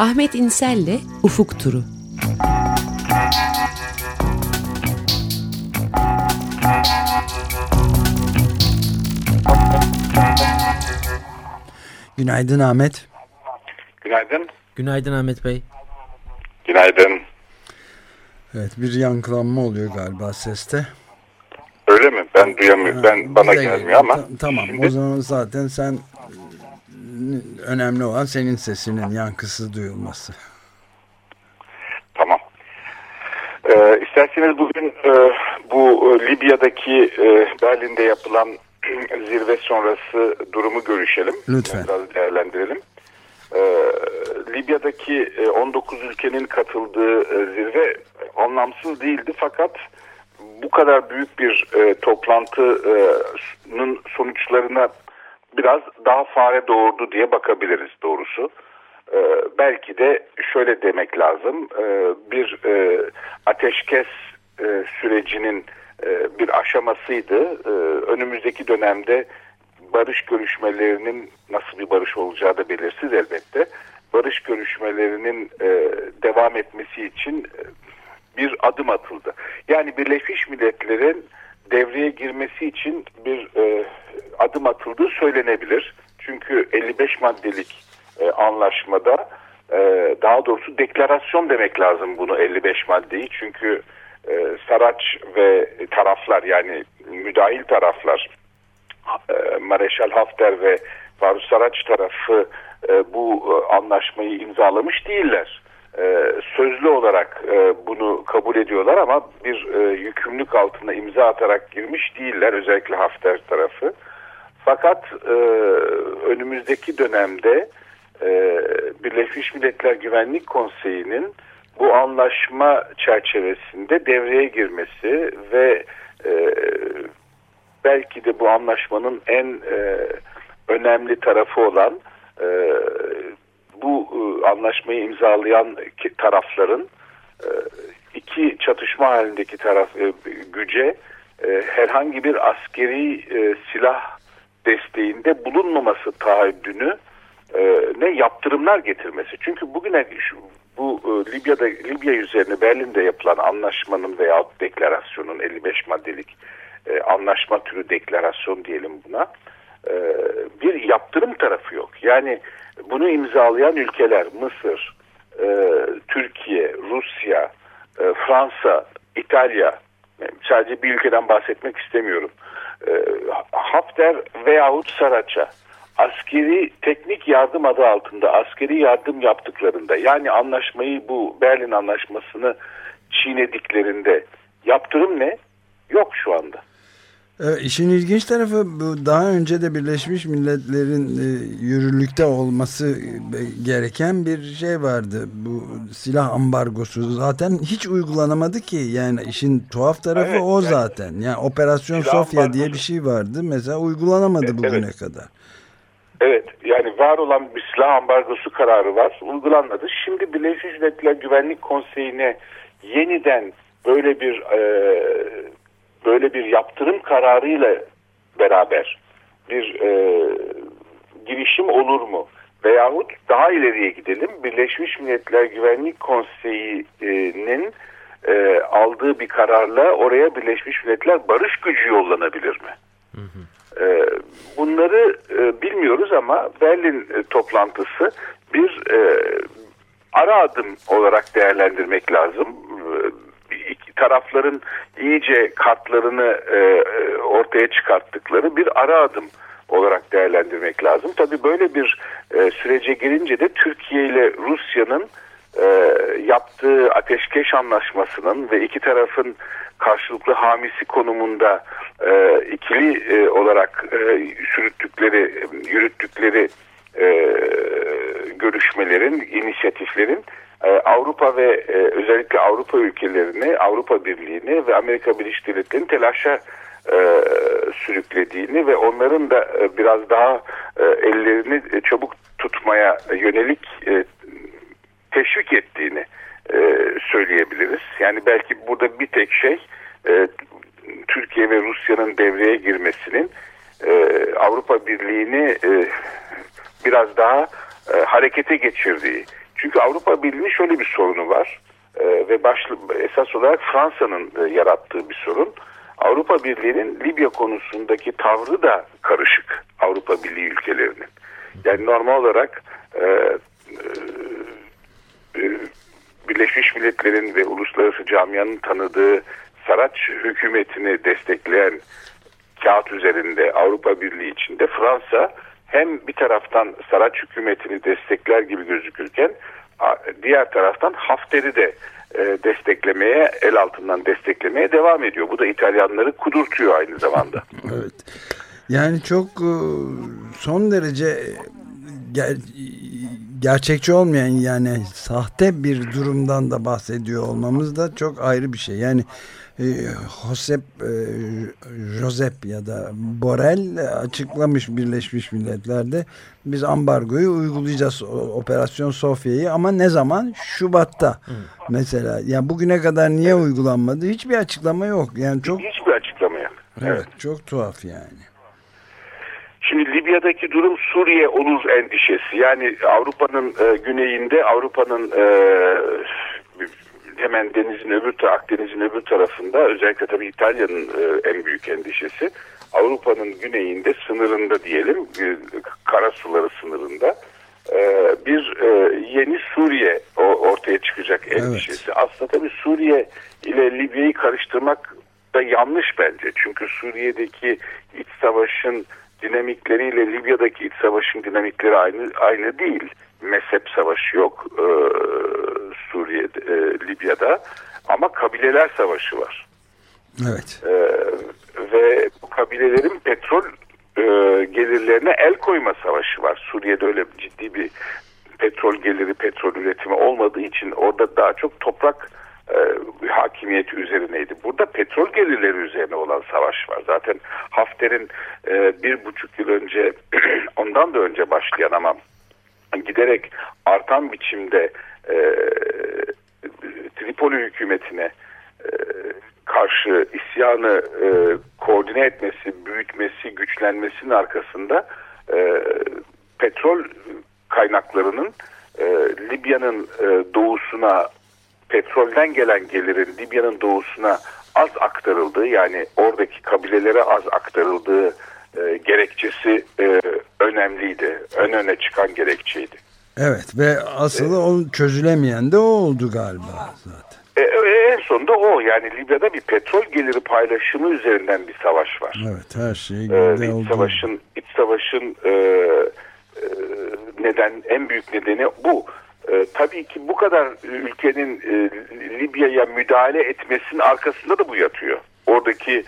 Ahmet İnsel'le Ufuk Turu. Günaydın Ahmet. Günaydın. Günaydın Ahmet Bey. Günaydın. Evet, bir yankılanma oluyor galiba seste. Öyle mi? Ben duyamıyorum. Bana gelmiyor ama. Tamam. Şimdi... O zaman zaten sen önemli olan senin sesinin yankısız duyulması. Tamam. İsterseniz bugün bu Libya'daki Berlin'de yapılan zirve sonrası durumu görüşelim. Lütfen. Biraz değerlendirelim. Libya'daki 19 ülkenin katıldığı zirve anlamsız değildi, fakat bu kadar büyük bir toplantının sonuçlarına biraz daha fare doğurdu diye bakabiliriz doğrusu. Belki de şöyle demek lazım, bir ateşkes sürecinin bir aşamasıydı. Önümüzdeki dönemde barış görüşmelerinin nasıl bir barış olacağı da belirsiz elbette. Barış görüşmelerinin devam etmesi için bir adım atıldı. Yani Birleşmiş Milletler'in devreye girmesi için bir adım atıldığı söylenebilir. Çünkü 55 maddelik anlaşmada, daha doğrusu deklarasyon demek lazım bunu, 55 maddeyi. Çünkü Saraç ve taraflar, yani müdahil taraflar, Mareşal Hafter ve Faruk Saraç tarafı bu anlaşmayı imzalamış değiller. Sözlü olarak bunu kabul ediyorlar ama bir yükümlülük altında imza atarak girmiş değiller, özellikle Hafter tarafı. Fakat önümüzdeki dönemde Birleşmiş Milletler Güvenlik Konseyi'nin bu anlaşma çerçevesinde devreye girmesi ve belki de bu anlaşmanın en önemli tarafı olan bu anlaşmayı imzalayan tarafların iki çatışma halindeki taraf güce herhangi bir askeri silah desteğinde bulunmaması taahhüdünü ne yaptırımlar getirmesi. Çünkü bugüne bu Libya üzerine Berlin'de yapılan anlaşmanın veya deklarasyonun, 55 maddelik anlaşma türü deklarasyon diyelim buna, bir yaptırım tarafı yok. Yani bunu imzalayan ülkeler Mısır, Türkiye, Rusya, Fransa, İtalya, sadece bir ülkeden bahsetmek istemiyorum. Hafter veyahut Saraç'a askeri teknik yardım adı altında askeri yardım yaptıklarında, yani anlaşmayı, bu Berlin anlaşmasını çiğnediklerinde yaptırım ne? Yok şu anda. İşin ilginç tarafı, daha önce de Birleşmiş Milletler'in yürürlükte olması gereken bir şey vardı. Bu silah ambargosu zaten hiç uygulanamadı ki. Yani işin tuhaf tarafı evet, o zaten. Yani Operasyon Sofya ambargosu diye bir şey vardı. Mesela uygulanamadı bugüne kadar. Evet, yani var olan bir silah ambargosu kararı var. Uygulanmadı. Şimdi Birleşmiş Milletler Güvenlik Konseyi'ne yeniden böyle bir yaptırım kararıyla beraber bir girişim olur mu? Veyahut daha ileriye gidelim. Birleşmiş Milletler Güvenlik Konseyi'nin aldığı bir kararla oraya Birleşmiş Milletler barış gücü yollanabilir mi? Hı hı. Bunları bilmiyoruz ama Berlin toplantısı bir ara adım olarak değerlendirmek lazım. Tarafların iyice kartlarını ortaya çıkarttıkları bir ara adım olarak değerlendirmek lazım. Tabii böyle bir sürece girince de Türkiye ile Rusya'nın yaptığı ateşkes anlaşmasının ve iki tarafın karşılıklı hamisi konumunda ikili olarak yürüttükleri görüşmelerin, inisiyatiflerin Avrupa ve özellikle Avrupa ülkelerini, Avrupa Birliği'ni ve Amerika Birleşik Devletleri'ni telaşa sürüklediğini ve onların da biraz daha ellerini çabuk tutmaya yönelik teşvik ettiğini söyleyebiliriz. Yani belki burada bir tek şey Türkiye ve Rusya'nın devreye girmesinin Avrupa Birliği'ni biraz daha harekete geçirdiği. Çünkü Avrupa Birliği'nin şöyle bir sorunu var ve esas olarak Fransa'nın yarattığı bir sorun. Avrupa Birliği'nin Libya konusundaki tavrı da karışık Avrupa Birliği ülkelerinin. Yani normal olarak Birleşmiş Milletler'in ve uluslararası camianın tanıdığı Saraç hükümetini destekleyen kağıt üzerinde Avrupa Birliği içinde Fransa hem bir taraftan Saraç hükümetini destekler gibi gözükürken diğer taraftan Hafter'i de desteklemeye, el altından desteklemeye devam ediyor. Bu da İtalyanları kudurtuyor aynı zamanda. Evet. Yani çok son derece gerçekçi olmayan, yani sahte bir durumdan da bahsediyor olmamız da çok ayrı bir şey. Yani Josep ya da Borel açıklamış Birleşmiş Milletler'de, biz ambargoyu uygulayacağız, Operasyon Sofya'yı, ama ne zaman? Şubat'ta mesela. Yani bugüne kadar niye uygulanmadı? Hiçbir açıklama yok. Yani çok, hiçbir açıklama yok. Evet, çok tuhaf yani. Şimdi Libya'daki durum Suriye oluz endişesi. Yani Avrupa'nın güneyinde, Avrupa'nın hemen denizin öbür tarafı, Akdeniz'in öbür tarafında, özellikle tabii İtalya'nın en büyük endişesi. Avrupa'nın güneyinde, sınırında diyelim, kara suları sınırında bir yeni Suriye ortaya çıkacak endişesi. Evet. Aslında tabii Suriye ile Libya'yı karıştırmak da yanlış bence. Çünkü Suriye'deki iç savaşın dinamikleriyle Libya'daki iç savaşın dinamikleri aynı değil. Mezhep savaşı yok Suriye'de, Libya'da, ama kabileler savaşı var. Evet. Ve bu kabilelerin petrol gelirlerine el koyma savaşı var. Suriye'de öyle ciddi bir petrol geliri, petrol üretimi olmadığı için orada daha çok toprak hakimiyeti üzerineydi. Burada petrol gelirleri üzerine olan savaş var. Zaten Hafter'in 1,5 yıl önce ondan da önce başlayan ama giderek artan biçimde Tripoli hükümetine karşı isyanı koordine etmesi, büyütmesi, güçlenmesinin arkasında petrol kaynaklarının Libya'nın doğusuna, petrolden gelen gelirin Libya'nın doğusuna az aktarıldığı, yani oradaki kabilelere az aktarıldığı gerekçesi önemliydi. Öne çıkan gerekçeydi. Evet, ve asıl onu çözülemeyen de o oldu galiba zaten. En sonunda o, yani Libya'da bir petrol geliri paylaşımı üzerinden bir savaş var. Evet, her şey oldu. İç savaşın en büyük nedeni bu. Tabii ki bu kadar ülkenin Libya'ya müdahale etmesinin arkasında da bu yatıyor. Oradaki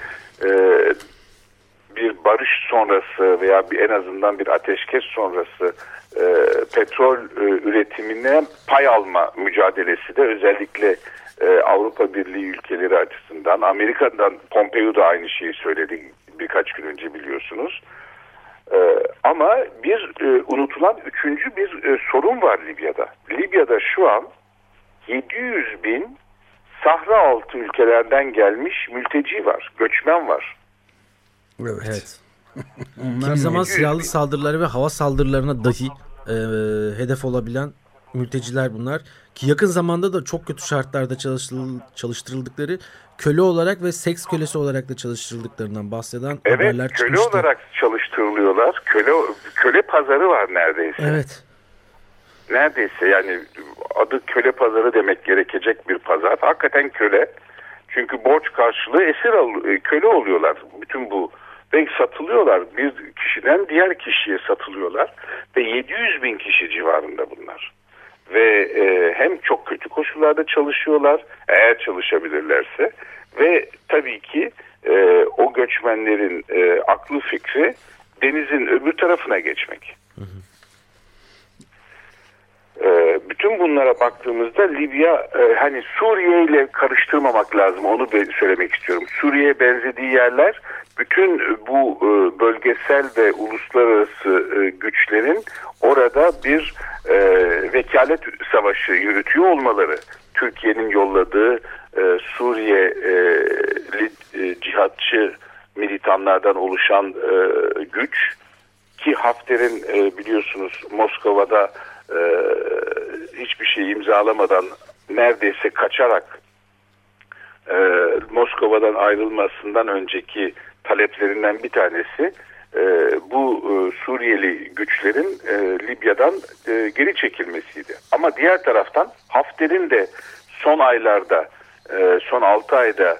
bir barış sonrası veya en azından bir ateşkes sonrası petrol üretimine pay alma mücadelesi de özellikle Avrupa Birliği ülkeleri açısından, Amerika'dan Pompeo da aynı şeyi söyledi birkaç gün önce, biliyorsunuz. Ama bir unutulan üçüncü bir sorun var Libya'da. Libya'da şu an 700 bin Sahra altı ülkelerden gelmiş mülteci var, göçmen var. Evet. Kimi zaman silahlı saldırıları ve hava saldırılarına dahi hedef olabilen mülteciler bunlar. Ki yakın zamanda da çok kötü şartlarda çalıştırıldıkları, köle olarak ve seks kölesi olarak da çalıştırıldıklarından bahseden haberler çıkmıştı. Evet, köle olarak çalıştırılıyorlar. Köle pazarı var neredeyse. Evet. Neredeyse, yani adı köle pazarı demek gerekecek bir pazar. Hakikaten köle. Çünkü borç karşılığı köle oluyorlar. Bütün bu ve satılıyorlar. Bir kişiden diğer kişiye satılıyorlar. Ve 700 bin kişi civarında bunlar. Ve hem çok kötü koşullarda çalışıyorlar, eğer çalışabilirlerse, ve tabii ki o göçmenlerin aklı fikri denizin öbür tarafına geçmek. Hı hı. Bütün bunlara baktığımızda Libya, hani Suriye ile karıştırmamak lazım, onu söylemek istiyorum. Suriye'ye benzediği yerler, bütün bu bölgesel ve uluslararası güçlerin orada bir vekalet savaşı yürütüyor olmaları. Türkiye'nin yolladığı Suriyeli cihatçı militanlardan oluşan güç, ki Hafter'in biliyorsunuz Moskova'da hiçbir şey imzalamadan neredeyse kaçarak Moskova'dan ayrılmasından önceki taleplerinden bir tanesi bu Suriyeli güçlerin Libya'dan geri çekilmesiydi. Ama diğer taraftan Hafter'in de son aylarda, son 6 ayda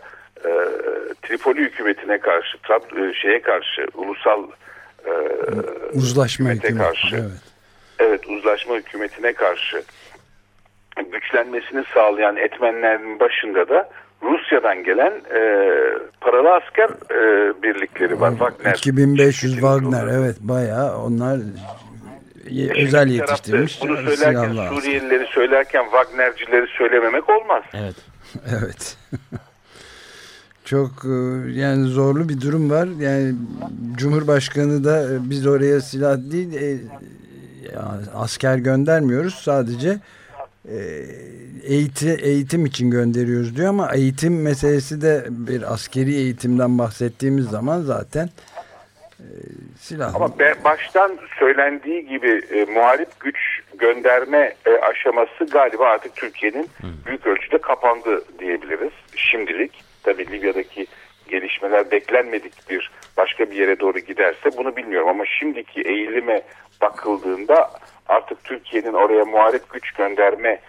Tripoli hükümetine karşı, ulusal uzlaşma hükümetine karşı, evet, uzlaşma hükümetine karşı güçlenmesini sağlayan etmenlerin başında da Rusya'dan gelen paralı asker birlikleri var. Wagner, 2500 Wagner, evet, bayağı onlar özel yetiştirilmiş silahlar. Bunu söylerken, Suriyelileri söylerken Wagnercileri söylememek olmaz. Evet. Evet. Çok yani zorlu bir durum var. Yani Cumhurbaşkanı da biz oraya silah değil asker göndermiyoruz, sadece eğitim için gönderiyoruz diyor, ama eğitim meselesi de bir askeri eğitimden bahsettiğimiz zaman zaten silah. Ama baştan söylendiği gibi muharip güç gönderme aşaması galiba artık Türkiye'nin büyük ölçüde kapandı diyebiliriz şimdilik. Tabii Libya'daki gelişmeler beklenmedik bir başka bir yere doğru giderse bunu bilmiyorum, ama şimdiki eğilime bakıldığında artık Türkiye'nin oraya muharip güç gönderme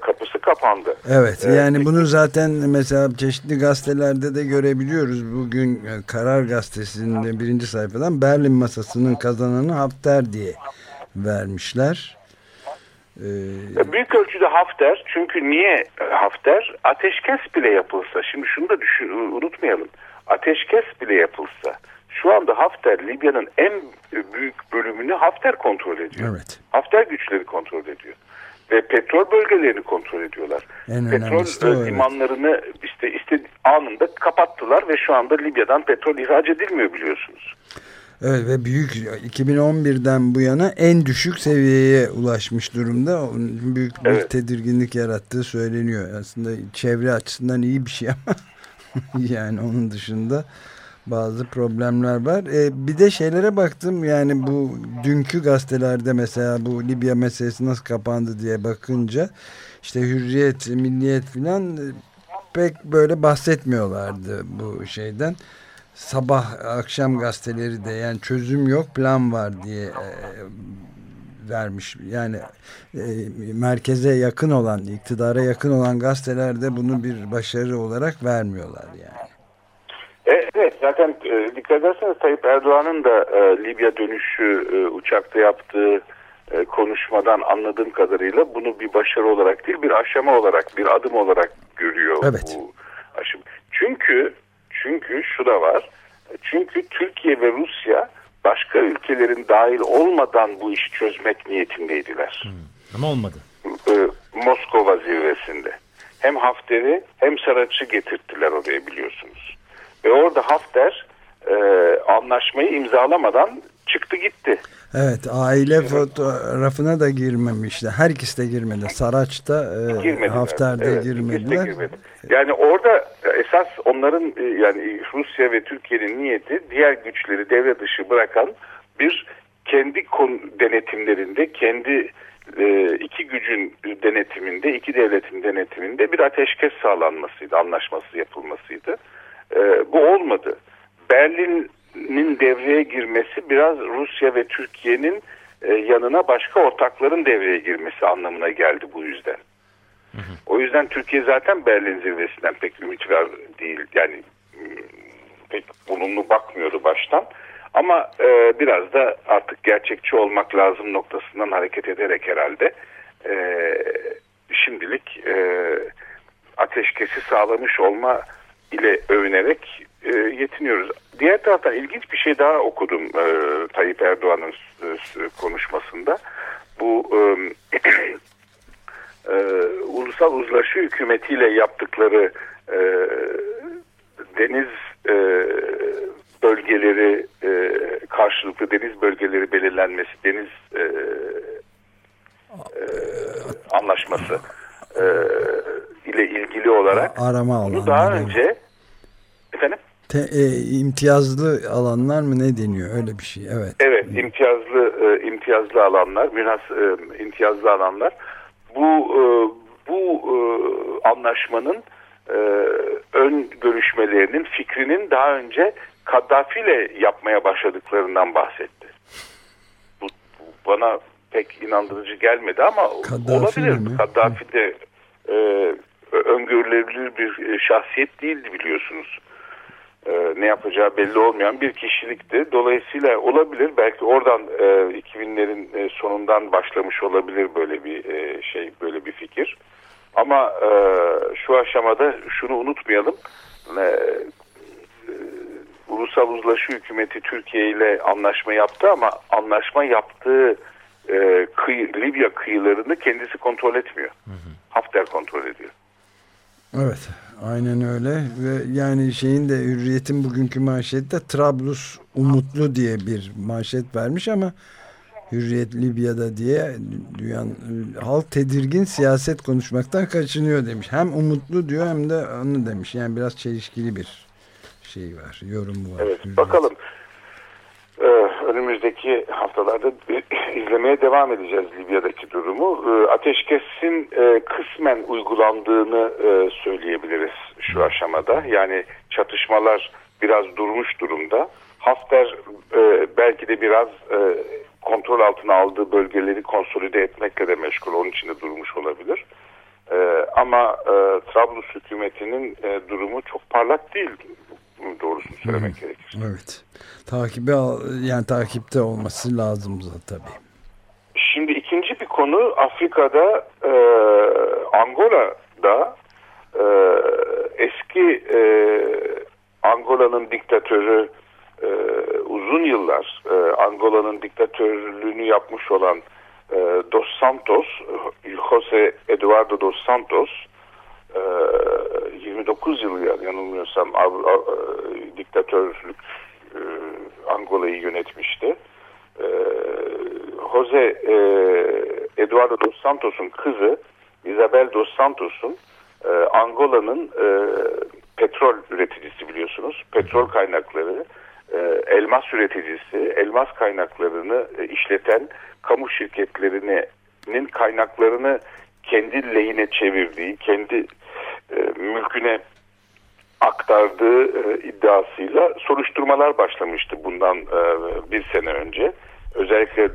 kapısı kapandı. Evet, yani bunu zaten mesela çeşitli gazetelerde de görebiliyoruz. Bugün Karar Gazetesi'nde birinci sayfadan Berlin masasının kazananı Hafter diye vermişler. Büyük ölçüde Hafter, çünkü niye Hafter? Ateşkes bile yapılsa, şimdi şunu da unutmayalım, ateşkes bile yapılsa şu anda Hafter, Libya'nın en büyük bölümünü Hafter kontrol ediyor. Evet. Hafter güçleri kontrol ediyor ve petrol bölgelerini kontrol ediyorlar. En petrol limanlarını işte anında kapattılar ve şu anda Libya'dan petrol ihraç edilmiyor, biliyorsunuz. Evet, ve büyük 2011'den bu yana en düşük seviyeye ulaşmış durumda. Onun büyük bir tedirginlik yarattığı söyleniyor. Aslında çevre açısından iyi bir şey ama yani onun dışında bazı problemler var. Bir de şeylere baktım, yani bu dünkü gazetelerde mesela bu Libya meselesi nasıl kapandı diye bakınca işte Hürriyet, Milliyet filan pek böyle bahsetmiyorlardı bu şeyden. Sabah akşam gazeteleri de yani çözüm yok, plan var diye vermiş. Yani merkeze yakın olan, iktidara yakın olan gazetelerde bunu bir başarı olarak vermiyorlar yani. Evet, zaten dikkat ederseniz Tayyip Erdoğan'ın da Libya dönüşü uçakta yaptığı konuşmadan anladığım kadarıyla bunu bir başarı olarak değil, bir aşama olarak, bir adım olarak görüyor. Evet. Bu aşım. Çünkü şu da var. Çünkü Türkiye ve Rusya başka ülkelerin dahil olmadan bu işi çözmek niyetindeydiler. Ama olmadı. Moskova zirvesinde. Hem Hafter'i hem Saraç'ı getirttiler oraya, biliyorsunuz. Ve orada Hafter anlaşmayı imzalamadan çıktı gitti. Evet, aile fotoğrafına da girmemişti. Her ikisi de girmedi. Saraç da Hafter de girmediler. Yani orada esas onların yani Rusya ve Türkiye'nin niyeti diğer güçleri devre dışı bırakan bir kendi denetimlerinde, kendi iki gücün denetiminde, iki devletin denetiminde bir ateşkes sağlanmasıydı, anlaşması yapılmasıydı. Bu olmadı. Berlin'in devreye girmesi biraz Rusya ve Türkiye'nin yanına başka ortakların devreye girmesi anlamına geldi bu yüzden. Hı hı. O yüzden Türkiye zaten Berlin zirvesinden pek ümit var değil. Yani pek olumlu bakmıyordu baştan. Ama biraz da artık gerçekçi olmak lazım noktasından hareket ederek herhalde şimdilik ateşkesi sağlamış olma ile övünerek yetiniyoruz. Diğer taraftan ilginç bir şey daha okudum Tayyip Erdoğan'ın konuşmasında. Bu ulusal uzlaşı hükümetiyle yaptıkları deniz bölgeleri, karşılıklı deniz bölgeleri belirlenmesi, deniz anlaşması ile ilgili olarak bunu daha önce efendim imtiyazlı alanlar mı ne deniyor, öyle bir şey, evet. Evet, imtiyazlı alanlar, imtiyazlı alanlar bu anlaşmanın ön görüşmelerinin fikrinin daha önce Kaddafi ile yapmaya başladıklarından bahsetti. Bu bana pek inandırıcı gelmedi ama Kaddafi olabilir. Mi? Kaddafi de öngörülebilir bir şahsiyet değildi biliyorsunuz. Ne yapacağı belli olmayan bir kişilikti. Dolayısıyla olabilir. Belki oradan 2000'lerin sonundan başlamış olabilir böyle bir şey, böyle bir fikir. Ama şu aşamada şunu unutmayalım. Ulusal Uzlaşı Hükümeti Türkiye ile anlaşma yaptı ama anlaşma yaptığı Libya kıyılarını kendisi kontrol etmiyor. Hı hı. Hafter kontrol ediyor. Evet, aynen öyle. Ve yani şeyin de, Hürriyet'in bugünkü manşette Trablus umutlu diye bir manşet vermiş ama Hürriyet Libya'da diye halk tedirgin, siyaset konuşmaktan kaçınıyor demiş. Hem umutlu diyor hem de onu demiş. Yani biraz çelişkili bir şey var, yorumu var. Evet, Hürriyet. Bakalım. Önümüzdeki haftalarda izlemeye devam edeceğiz Libya'daki durumu. Ateşkesin kısmen uygulandığını söyleyebiliriz şu aşamada. Yani çatışmalar biraz durmuş durumda. Hafter belki de biraz kontrol altına aldığı bölgeleri konsolide etmekle de meşgul. Onun için de durmuş olabilir. Ama Trablus hükümetinin durumu çok parlak değil. Doğrusunu söylemek gerekir. Evet. Takipte olması lazım tabii. Şimdi ikinci bir konu, Afrika'da Angola'da eski Angola'nın diktatörü uzun yıllar Angola'nın diktatörlüğünü yapmış olan Dos Santos, José Eduardo Dos Santos 29 yıl yanılmıyorsam diktatörlük Angola'yı yönetmişti. José Eduardo Dos Santos'un kızı Isabel Dos Santos'un Angola'nın petrol üreticisi biliyorsunuz. Petrol kaynakları, elmas üreticisi, elmas kaynaklarını işleten kamu şirketlerinin kaynaklarını kendi lehine çevirdiği, kendi mülküne aktardığı iddiasıyla soruşturmalar başlamıştı bundan bir sene önce. Özellikle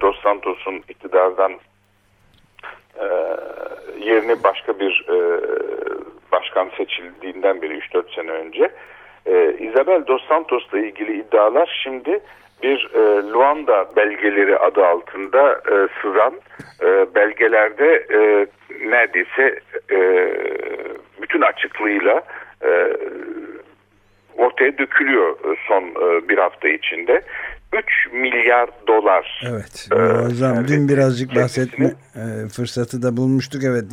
Dos Santos'un iktidardan yerine başka bir başkan seçildiğinden beri 3-4 sene önce. Isabel Dos Santos'la ilgili iddialar şimdi bir Luanda belgeleri adı altında sızan belgelerde neredeyse bütün açıklığıyla ortaya dökülüyor son bir hafta içinde. 3 milyar dolar. Evet. Hocam dün birazcık bahsetme fırsatı da bulmuştuk. Evet,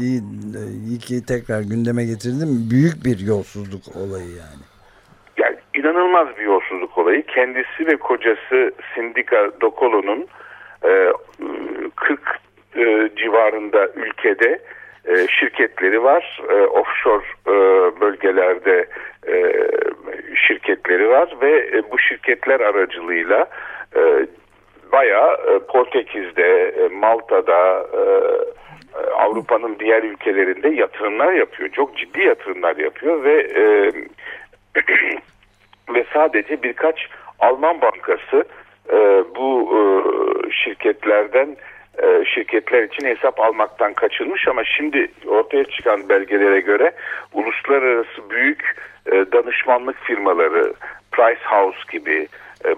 iyi ki tekrar gündeme getirdim. Büyük bir yolsuzluk olayı yani. Yani inanılmaz bir yolsuzluk olayı. Kendisi ve kocası Sindika Dokolo'nun 40 civarında ülkede şirketleri var. Offshore bölgelerde şirketleri var ve bu şirketler aracılığıyla bayağı Portekiz'de, Malta'da, Avrupa'nın diğer ülkelerinde yatırımlar yapıyor. Çok ciddi yatırımlar yapıyor ve ve sadece birkaç Alman bankası bu şirketlerden, şirketler için hesap almaktan kaçınmış ama şimdi ortaya çıkan belgelere göre uluslararası büyük danışmanlık firmaları Price House gibi,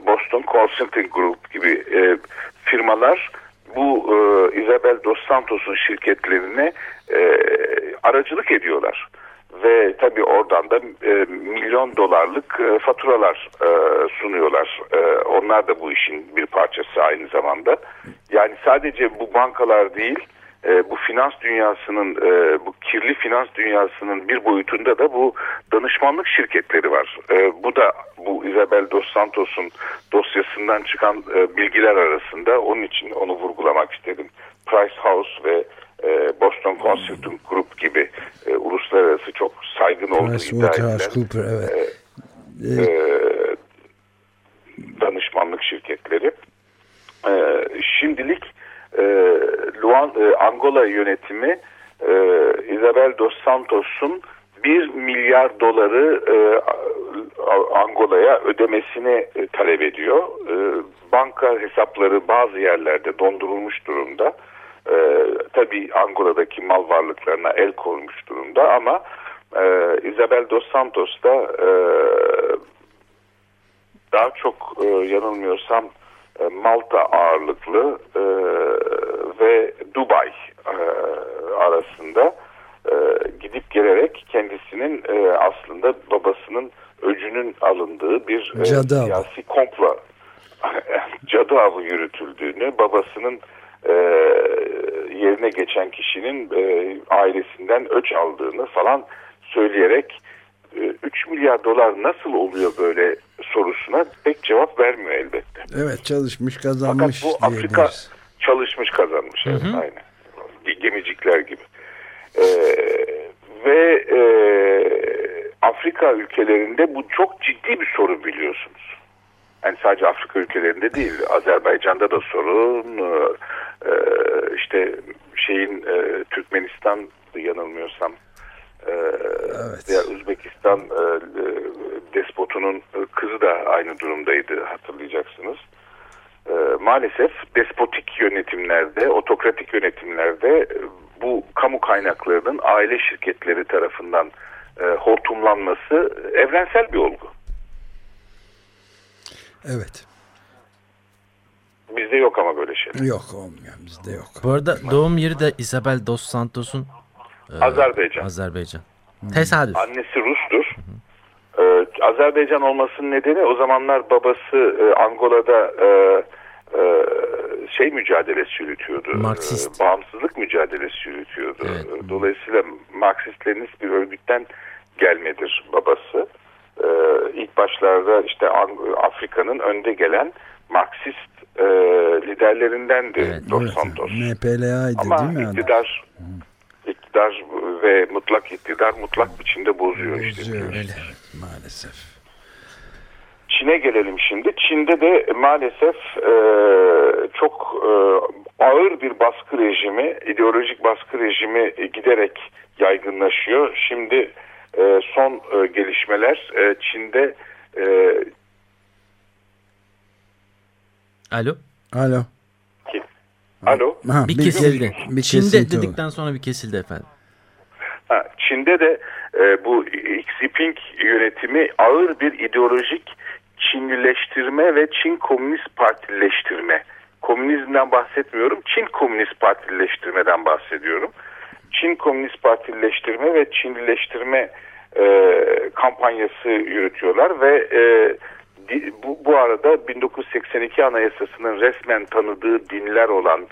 Boston Consulting Group gibi firmalar bu Isabel Dos Santos'un şirketlerine aracılık ediyorlar. Ve tabii oradan da milyon dolarlık faturalar sunuyorlar. Onlar da bu işin bir parçası aynı zamanda. Yani sadece bu bankalar değil, bu finans dünyasının, bu kirli finans dünyasının bir boyutunda da bu danışmanlık şirketleri var. Bu da bu Isabel Dos Santos'un dosyasından çıkan bilgiler arasında. Onun için onu vurgulamak istedim. Price House ve Boston Consulting Group gibi uluslararası çok saygın olduğu iddia edilen danışmanlık şirketleri şimdilik Angola yönetimi Isabel Dos Santos'un 1 milyar doları Angola'ya ödemesini talep ediyor. Banka hesapları bazı yerlerde dondurulmuş durumda. Tabii Angola'daki mal varlıklarına el konmuş durumda ama Isabel Dos Santos da daha çok yanılmıyorsam Malta ağırlıklı ve Dubai arasında gidip gelerek kendisinin aslında babasının öcünün alındığı bir siyasi komplo cadı avı yürütüldüğünü, babasının yerine geçen kişinin ailesinden öç aldığını falan söyleyerek 3 milyar dolar nasıl oluyor böyle sorusuna pek cevap vermiyor elbette. Evet, çalışmış kazanmış. Fakat bu Afrika diyebiliriz. Çalışmış kazanmış. Evet, aynı. Gemicikler gibi. Ve Afrika ülkelerinde bu çok ciddi bir sorun biliyorsunuz. Yani sadece Afrika ülkelerinde değil, Azerbaycan'da da sorun, işte şeyin Türkmenistan yanılmıyorsam, evet. Ya Özbekistan despotunun kızı da aynı durumdaydı, hatırlayacaksınız. Maalesef despotik yönetimlerde, otokratik yönetimlerde bu kamu kaynaklarının aile şirketleri tarafından hortumlanması evrensel bir olgu. Evet. Bizde yok ama böyle şeyler. Yok, olmuyor bizde, yok. Bu arada doğum yeri de Isabel Dos Santos'un Azerbaycan. Tesadüf. Annesi Rus'tur. Azerbaycan olmasının nedeni o zamanlar babası Angola'da şey mücadelesi yürütüyordu. Marksist. Bağımsızlık mücadelesi yürütüyordu. Evet. Dolayısıyla Marksistleriniz bir örgütten gelmedir babası. İlk başlarda işte Afrika'nın önde gelen Marksist liderlerindendi Dos Santos. MPLA'ydı değil mi? Ama iktidar ve mutlak iktidar mutlak biçimde bozuyor işte. Öyle. Maalesef. Çin'e gelelim şimdi. Çin'de de maalesef çok ağır bir baskı rejimi, ideolojik baskı rejimi giderek yaygınlaşıyor. Şimdi son gelişmeler Çin'de. Alo. Alo. Ha, bir kesildi. Çin'de dedikten sonra bir kesildi efendim. Çin'de de bu Xi Jinping yönetimi ağır bir ideolojik Çinlileştirme ve Çin Komünist Partileştirme. Komünizmden bahsetmiyorum. Çin Komünist Partileştirmeden bahsediyorum. Çin Komünist Partileştirme ve Çinlileştirme kampanyası yürütüyorlar ve bu arada 1982 Anayasası'nın resmen tanıdığı dinler olan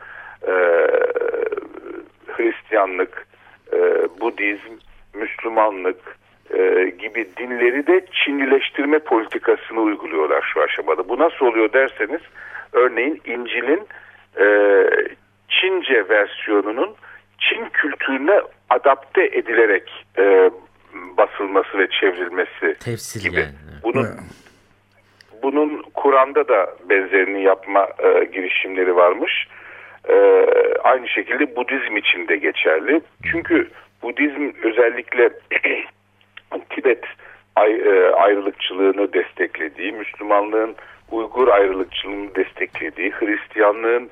Hristiyanlık, Budizm, Müslümanlık gibi dinleri de Çinlileştirme politikasını uyguluyorlar şu aşamada. Bu nasıl oluyor derseniz, örneğin İncil'in Çince versiyonunun Çin kültürüne adapte edilerek basılması ve çevrilmesi tefsir gibi. Yani. Bunun Kur'an'da da benzerini yapma girişimleri varmış. Aynı şekilde Budizm için de geçerli. Çünkü Budizm özellikle Tibet ayrılıkçılığını desteklediği, Müslümanlığın Uygur ayrılıkçılığını desteklediği, Hristiyanlığın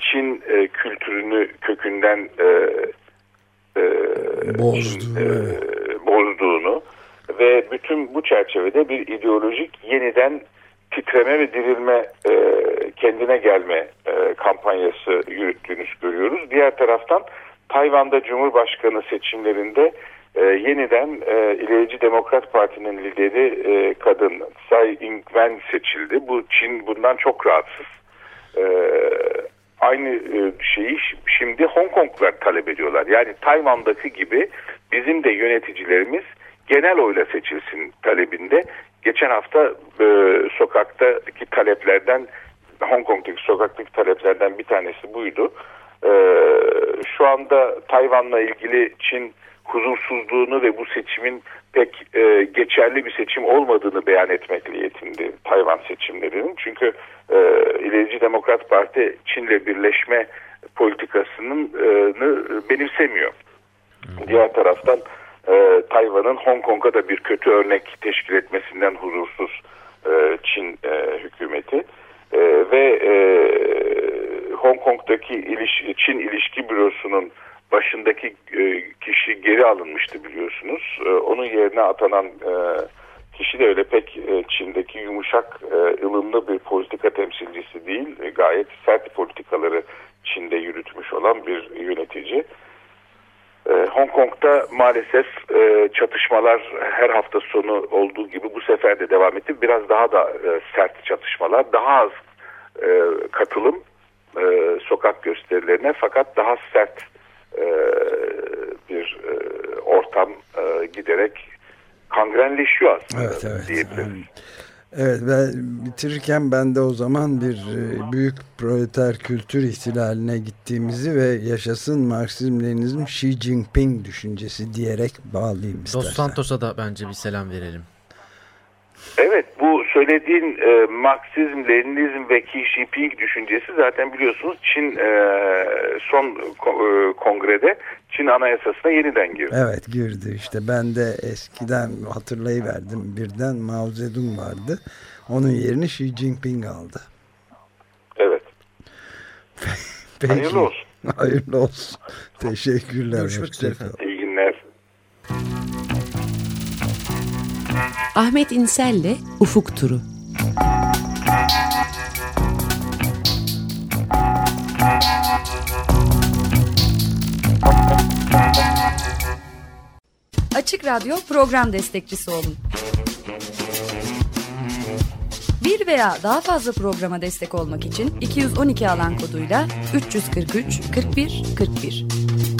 Çin kültürünü kökünden bozduğunu ve bütün bu çerçevede bir ideolojik yeniden titreme ve dirilme, kendine gelme kampanyası yürüttüğünü görüyoruz. Diğer taraftan Tayvan'da Cumhurbaşkanı seçimlerinde yeniden İlerici Demokrat Parti'nin lideri kadın Tsai Ing-wen seçildi. Bu Çin bundan çok rahatsız. Aynı şeyi şimdi Hong Kong'lar talep ediyorlar. Yani Tayvan'daki gibi bizim de yöneticilerimiz genel oyla seçilsin talebinde. Geçen hafta sokaktaki taleplerden, Hong Kong'daki sokaktaki taleplerden bir tanesi buydu. Şu anda Tayvan'la ilgili Çin huzursuzluğunu ve bu seçimin pek geçerli bir seçim olmadığını beyan etmekle yetindi Tayvan seçimlerinin. Çünkü İlerici Demokrat Parti Çin'le birleşme politikasını benimsemiyor. Diğer taraftan Tayvan'ın Hong Kong'a da bir kötü örnek teşkil etmesinden huzursuz Çin hükümeti ve Hong Kong'daki Çin İlişki Bürosu'nun başındaki kişi geri alınmıştı biliyorsunuz. Onun yerine atanan kişi de öyle pek Çin'deki yumuşak, ılımlı bir politika temsilcisi değil. Gayet sert politikaları Çin'de yürütmüş olan bir yönetici. Hong Kong'da maalesef çatışmalar her hafta sonu olduğu gibi bu sefer de devam etti. Biraz daha da sert çatışmalar, daha az katılım sokak gösterilerine, fakat daha sert bir ortam giderek kangrenleşiyor aslında, evet, diyebiliriz. Evet, ben bitirirken ben de o zaman bir büyük proleter kültür ihtilaline gittiğimizi ve yaşasın Marksizm-Leninizm, Xi Jinping düşüncesi diyerek bağlayayım istersen. Dos Santos'a da bence bir selam verelim. Evet, bu söylediğin Marksizm-Leninizm ve Xi Jinping düşüncesi zaten biliyorsunuz Çin son kongrede Çin Anayasası'na yeniden girdi. Evet, girdi işte. Ben de eskiden hatırlayıverdim. Birden Mao Zedong vardı. Onun yerini Xi Jinping aldı. Evet. Peki. Hayırlı olsun. Hayırlı olsun. Teşekkürler. Görüşmek üzere. İyi günler. Ahmet İnsel'le Ufuk Turu. Açık Radyo program destekçisi olun. Bir veya daha fazla programa destek olmak için 212 alan koduyla 343 41 41.